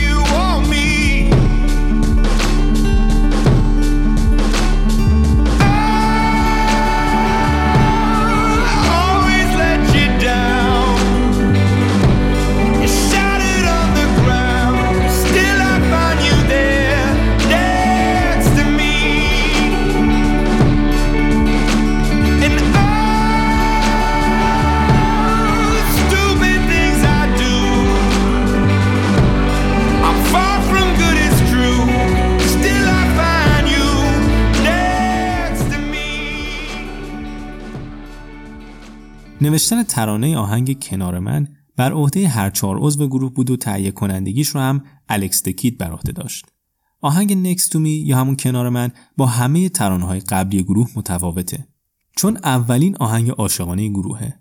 you want me. I always let you down, you shot it on the ground, still I find you there. نوشتن ترانه آهنگ کنار من بر عهده هر 4 عضو گروه بود و تهیه کنندگیش رو هم الکس دکید بر عهده داشت. آهنگ Next to Me یا همون کنار من با همه ترانه‌های قبلی گروه متفاوته، چون اولین آهنگ عاشقانه گروهه.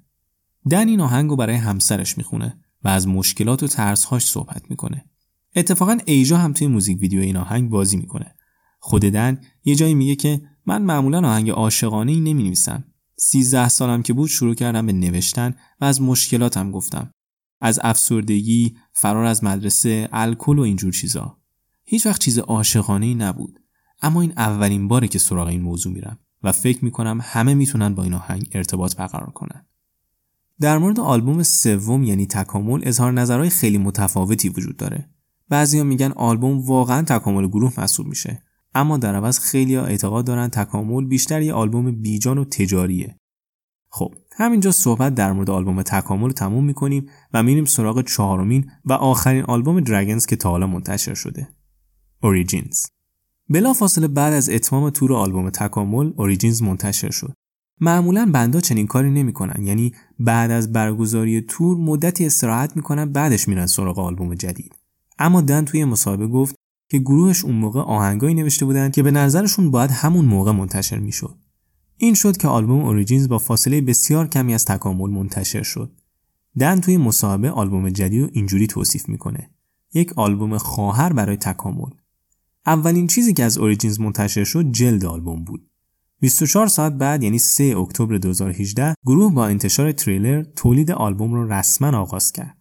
دن این آهنگو برای همسرش میخونه و از مشکلات و ترس‌هاش صحبت میکنه. اتفاقاً ایجا هم توی موزیک ویدیو این آهنگ بازی میکنه. خود دن یه جایی میگه که من معمولاً آهنگ عاشقانه‌ای نمی‌نویسم. 13 سالم که بود شروع کردم به نوشتن و از مشکلاتم گفتم. از افسردگی، فرار از مدرسه، الکل و اینجور چیزا. هیچ وقت چیز عاشقانه‌ای نبود. اما این اولین باره که سراغ این موضوع میرم و فکر میکنم همه میتونن با این آهنگ ارتباط برقرار کنن. در مورد آلبوم سوم یعنی تکامل اظهار نظرهای خیلی متفاوتی وجود داره. بعضیا میگن آلبوم واقعا تکامل گروه محسوب میشه. اما در عوض خیلی‌ها اعتقاد دارن تکامل بیشتر یه آلبوم بیجان و تجاریه. خب همینجا صحبت در مورد آلبوم تکامل رو تموم می‌کنیم و میریم سراغ 4مین و آخرین آلبوم دراگنز که تا حالا منتشر شده، اوریجینز. بلافاصله بعد از اتمام تور آلبوم تکامل اوریجینز منتشر شد. معمولاً بندا چنین کاری نمی‌کنن، یعنی بعد از برگزاری تور مدتی استراحت می‌کنن، بعدش میرن سراغ آلبوم جدید. اما دن توی مصاحبه گفت که گروهش اون موقع آهنگایی نوشته بودن که به نظرشون باید همون موقع منتشر میشد. این شد که آلبوم اوریجینز با فاصله بسیار کمی از تکامل منتشر شد. دن توی مصاحبه آلبوم جدید رو اینجوری توصیف میکنه: یک آلبوم خواهر برای تکامل. اولین چیزی که از اوریجینز منتشر شد جلد آلبوم بود. 24 ساعت بعد یعنی 3 اکتبر 2018 گروه با انتشار تریلر تولید آلبوم رو رسما آغاز کرد.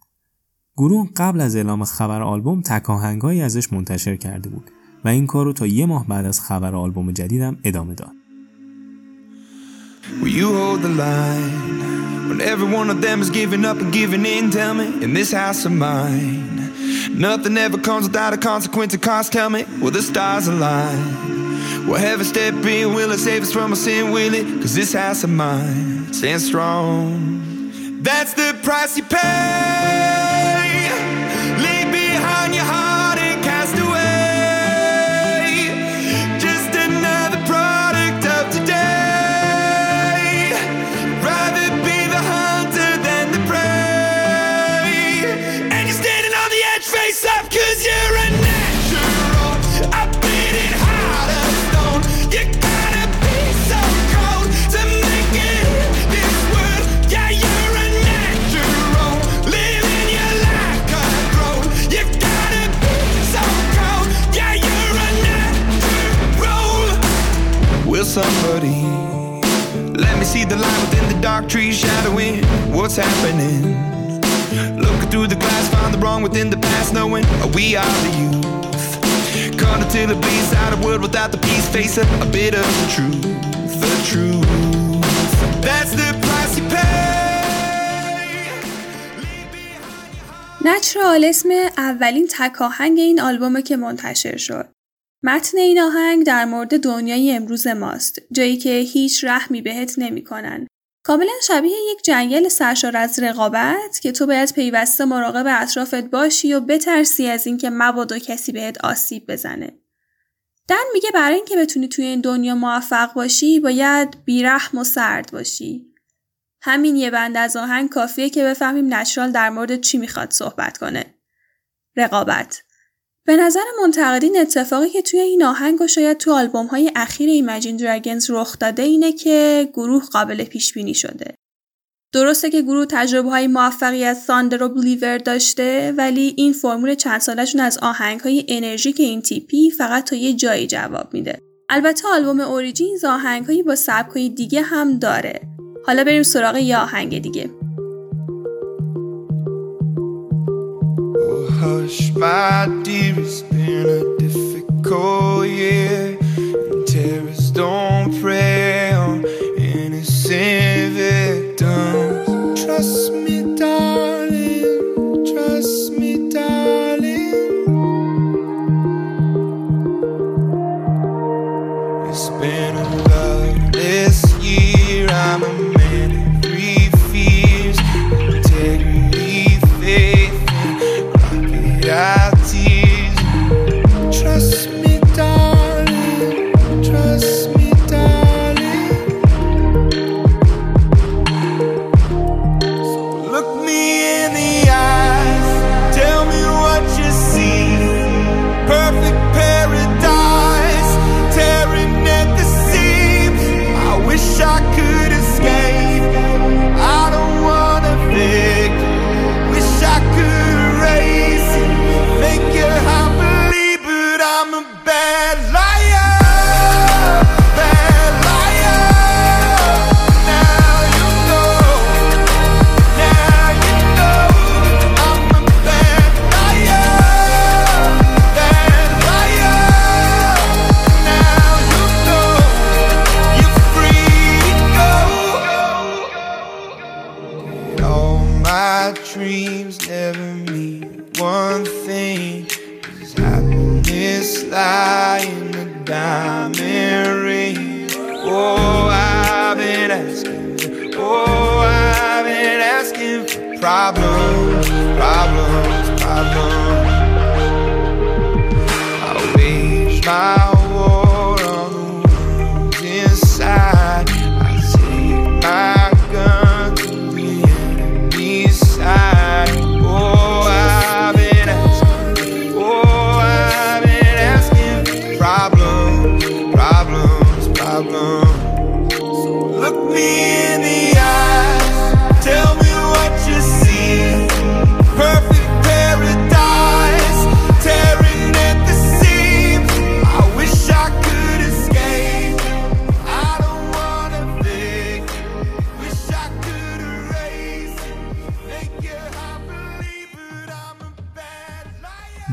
گروه قبل از اعلام خبر آلبوم تک آهنگایی ازش منتشر کرده بود و این کار رو تا یه ماه بعد از خبر آلبوم جدیدم ادامه داد. That's the price you pay. Somebody, let me see the light within the dark trees shadowing what's happening. Looking through the glass, find the wrong within the past, knowing we are the youth. Caught until the bleeds out of wood without the peace, facing a bit of the truth, the truth. That's the price you pay. Natural اسم اولین تک آهنگ این آلبومه که منتشر شد. متن این آهنگ در مورد دنیای امروز ماست، جایی که هیچ رحمی بهت نمی‌کنن. کاملا شبیه یک جنگل سرشار از رقابت که تو باید پیوسته مراقب اطرافت باشی و بترسی از اینکه مبادا کسی بهت آسیب بزنه. دن میگه برای اینکه بتونی توی این دنیا موفق باشی، باید بی‌رحم و سرد باشی. همین یه بند از آهنگ کافیه که بفهمیم نچرال در مورد چی می‌خواد صحبت کنه. رقابت. به نظر منتقدین اتفاقی که توی این آهنگ و شاید تو آلبوم‌های اخیر Imagine Dragons رخ داده اینه که گروه قابل پیش‌بینی شده. درسته که گروه تجربه‌های موفقیت Thunder و Believer داشته، ولی این فرمول چند ساله‌شون از آهنگ‌های انرژیک این تیپی فقط تا یه جایی جواب میده. البته آلبوم اوریجینز آهنگ‌هایی با سبک‌های دیگه هم داره. حالا بریم سراغ یه آهنگ دیگه. Hush, my dear, it's been a difficult year, and terrorists don't prey on innocent victims. Trust me, darling, it's been a bloodless year, I'm a man of three fears, integrity, faith. Trust me, darling. Trust me, darling. So look me in the eyes. Tell me what you see. Perfect paradise, tearing at the seams. I wish I could escape. I don't wanna think. Wish I could raise.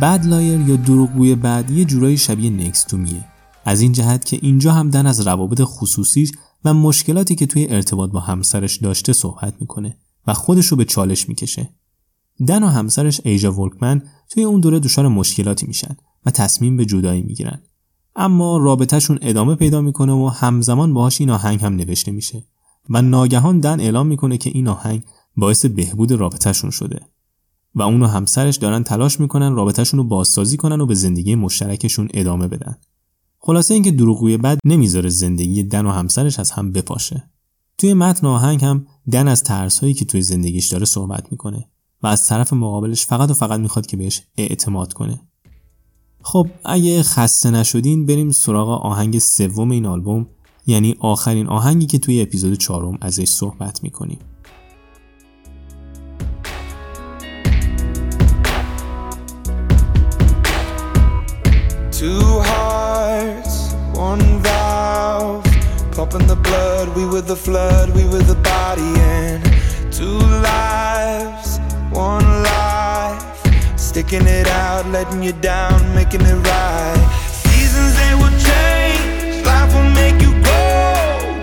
بد لایر یا دروغگوی بد یه جورایی شبیه نکست تو میه، از این جهت که اینجا هم دن از روابط خصوصیش و مشکلاتی که توی ارتباط با همسرش داشته صحبت میکنه و خودشو به چالش میکشه. دن و همسرش ایجا ولکمن توی اون دوره دچار مشکلاتی میشن و تصمیم به جدایی میگیرن، اما رابطهشون ادامه پیدا میکنه و همزمان باهاش این آهنگ هم نوشته میشه و ناگهان دن اعلام میکنه که این آهنگ باعث بهبود رابطهشون شده و اون و همسرش دارن تلاش میکنن رابطه‌شون رو بازسازی کنن و به زندگی مشترکشون ادامه بدن. خلاصه اینکه دروغگوی بد نمیذاره زندگی دن و همسرش از هم بپاشه. توی متن آهنگ هم دن از ترس‌هایی که توی زندگیش داره صحبت میکنه و از طرف مقابلش فقط و فقط میخواد که بهش اعتماد کنه. خب اگه خسته نشدین بریم سراغ آهنگ سوم این آلبوم، یعنی آخرین آهنگی که توی اپیزود 4 ازش صحبت میکنیم. Two hearts, one valve, pumping the blood, we were the flood, we were the body and two lives, one life, sticking it out, letting you down, making it right. Seasons they will change, life will make you go,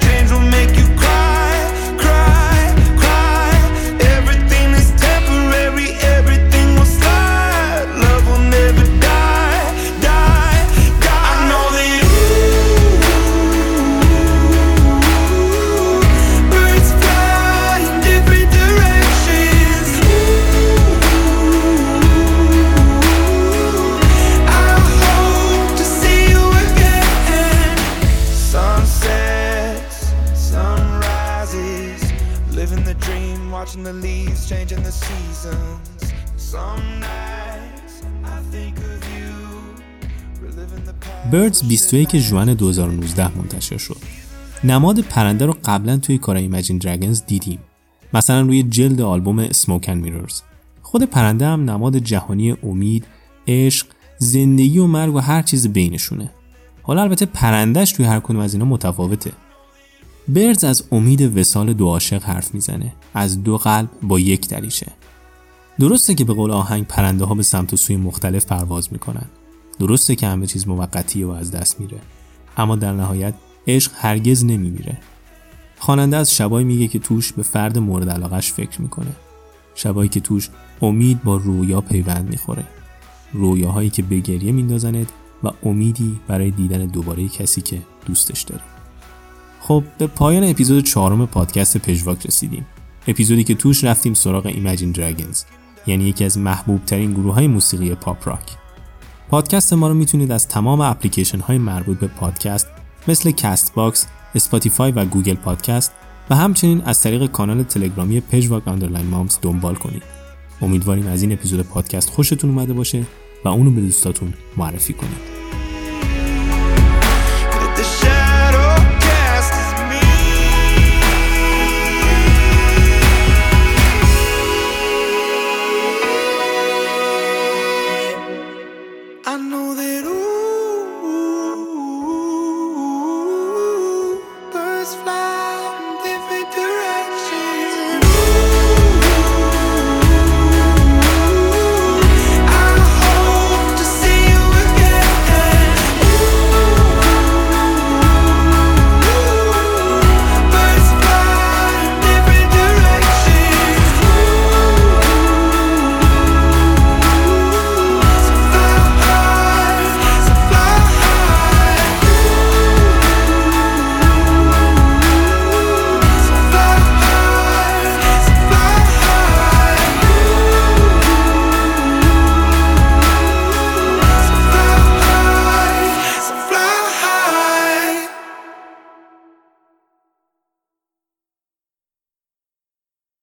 change will make you cry, cry, cry, everything is temporary, everything will slide, love will never die. Changing the seasons. Some nights I think of you. بردز 21 ژوئن 2019 منتشر شد. نماد پرنده رو قبلا توی کارهای ایمجین دراگونز دیدیم. مثلا روی جلد آلبوم Smoke and Mirrors. خود پرنده هم نماد جهانی امید، عشق، زندگی و مرگ و هر چیز بینشونه. حالا البته پرندهش توی هر کدوم از اینا متفاوته. بردز از امید وصال دو عاشق حرف میزنه، از دو قلب با یک دریچه. درسته که به قول آهنگ پرنده ها به سمت و سوی مختلف پرواز میکنن، درسته که همه چیز موقتیه و از دست میره، اما در نهایت عشق هرگز نمیمیره. خواننده از شبایی میگه که توش به فرد مورد علاقش فکر میکنه، شبایی که توش امید با رویا پیوند میخوره، رویاهایی که به گریه میندازنت و امیدی برای دیدن دوباره کسی که دوستش داره. خب به پایان اپیزود 4 پادکست پجواک رسیدیم. اپیزودی که توش رفتیم سراغ ایمجین دراگونز، یعنی یکی از محبوب ترین گروه‌های موسیقی پاپ راک. پادکست ما رو میتونید از تمام اپلیکیشن‌های مربوط به پادکست مثل کاست باکس، اسپاتیفای و گوگل پادکست و همچنین از طریق کانال تلگرامی پجواک آندرلاین مامز دنبال کنید. امیدواریم از این اپیزود پادکست خوشتون اومده باشه و اونو به دوستاتون معرفی کنید.